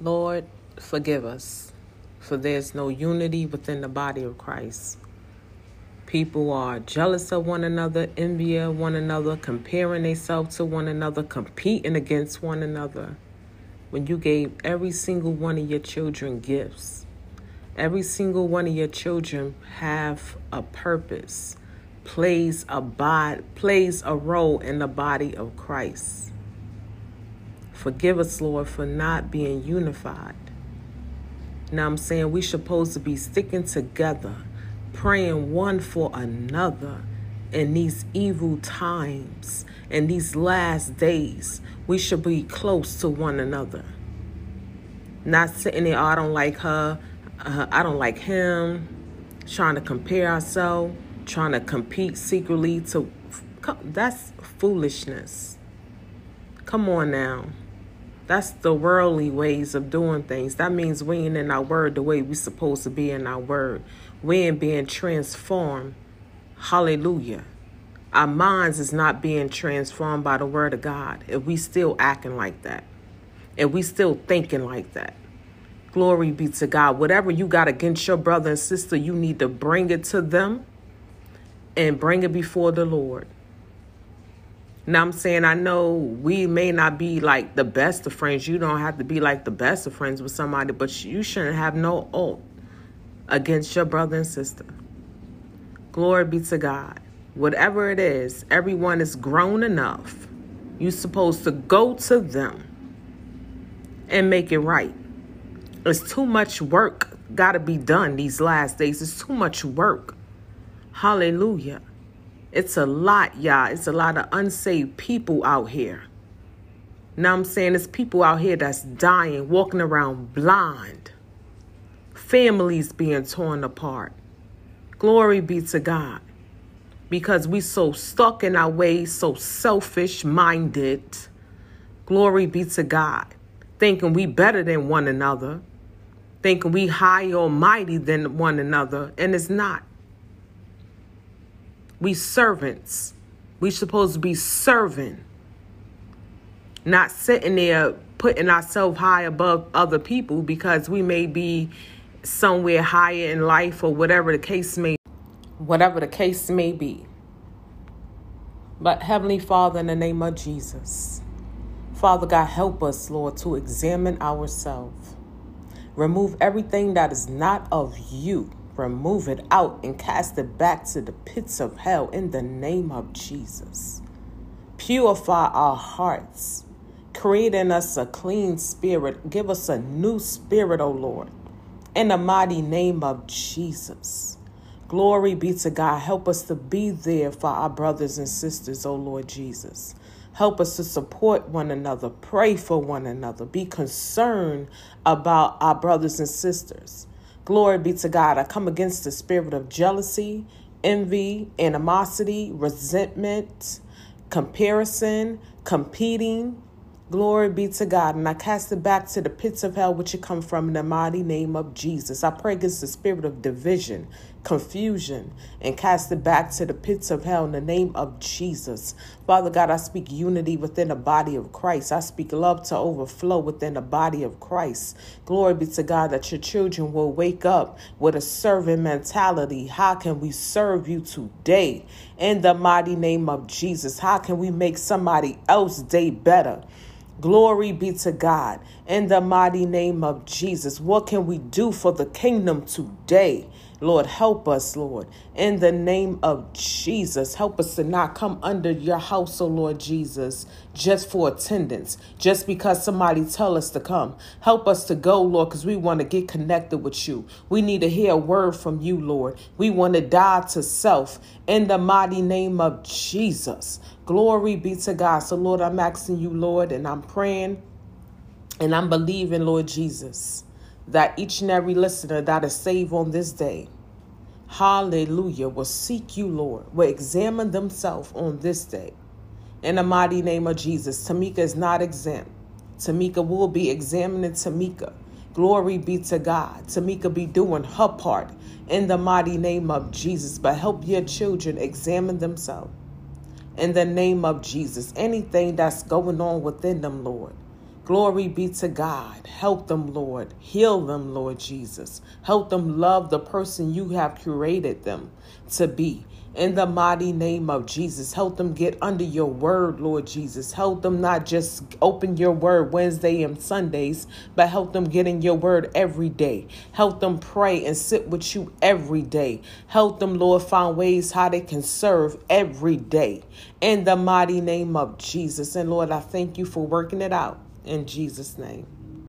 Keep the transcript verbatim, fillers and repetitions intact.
Lord, forgive us, for there's no unity within the body of Christ. People are jealous of one another, envy of one another, comparing themselves to one another, competing against one another. When you gave every single one of your children gifts, every single one of your children have a purpose, plays a bod, plays a role in the body of Christ. Forgive us, Lord, for not being unified. Now I'm saying we're supposed to be sticking together, praying one for another in these evil times, in these last days. We should be close to one another. Not sitting there, oh, I don't like her, uh, I don't like him, trying to compare ourselves, trying to compete secretly. To that's foolishness. Come on now. That's the worldly ways of doing things. That means we ain't in our word the way we supposed to be in our word. We ain't being transformed. Hallelujah. Our minds is not being transformed by the word of God. If we still acting like that. If we still thinking like that. Glory be to God. Whatever you got against your brother and sister, you need to bring it to them and bring it before the Lord. Now I'm saying, I know we may not be like the best of friends. You don't have to be like the best of friends with somebody, but you shouldn't have no ought against your brother and sister. Glory be to God. Whatever it is, everyone is grown enough. You're supposed to go to them and make it right. It's too much work got to be done these last days. It's too much work. Hallelujah. It's a lot, y'all. It's a lot of unsaved people out here. Now I'm saying there's people out here that's dying, walking around blind. Families being torn apart. Glory be to God. Because we so stuck in our ways, so selfish-minded. Glory be to God. Thinking we better than one another. Thinking we high almighty than one another. And it's not. We servants. We supposed to be serving. Not sitting there putting ourselves high above other people because we may be somewhere higher in life or whatever the case may whatever the case may be. But Heavenly Father, in the name of Jesus, Father God, help us, Lord, to examine ourselves. Remove everything that is not of you. Remove it out and cast it back to the pits of hell in the name of Jesus. Purify our hearts. Create in us a clean spirit. Give us a new spirit, O Lord, in the mighty name of Jesus. Glory be to God. Help us to be there for our brothers and sisters, O Lord Jesus. Help us to support one another. Pray for one another. Be concerned about our brothers and sisters. Glory be to God. I come against the spirit of jealousy, envy, animosity, resentment, comparison, competing. Glory be to God. And I cast it back to the pits of hell, which it come from in the mighty name of Jesus. I pray against the spirit of division, confusion, and cast it back to the pits of hell in the name of Jesus. Father God, I speak unity within the body of Christ. I speak love to overflow within the body of Christ. Glory be to God that your children will wake up with a servant mentality. How can we serve you today? In the mighty name of Jesus, how can we make somebody else's day better? Glory be to God. In the mighty name of Jesus, what can we do for the kingdom today? Lord, help us, Lord. In the name of Jesus, help us to not come under your house, oh Lord Jesus, just for attendance, just because somebody tell us to come. Help us to go, Lord, because we want to get connected with you. We need to hear a word from you, Lord. We want to die to self in the mighty name of Jesus. Glory be to God. So, Lord, I'm asking you, Lord, and I'm praying and I'm believing, Lord Jesus, that each and every listener that is saved on this day, hallelujah, will seek you, Lord, will examine themselves on this day. In the mighty name of Jesus, Tamika is not exempt. Tamika will be examining Tamika. Glory be to God. Tamika be doing her part in the mighty name of Jesus. But help your children examine themselves in the name of Jesus. Anything that's going on within them, Lord. Glory be to God. Help them, Lord. Heal them, Lord Jesus. Help them love the person you have created them to be. In the mighty name of Jesus, help them get under your word, Lord Jesus. Help them not just open your word Wednesday and Sundays, but help them get in your word every day. Help them pray and sit with you every day. Help them, Lord, find ways how they can serve every day. In the mighty name of Jesus. And Lord, I thank you for working it out in Jesus' name.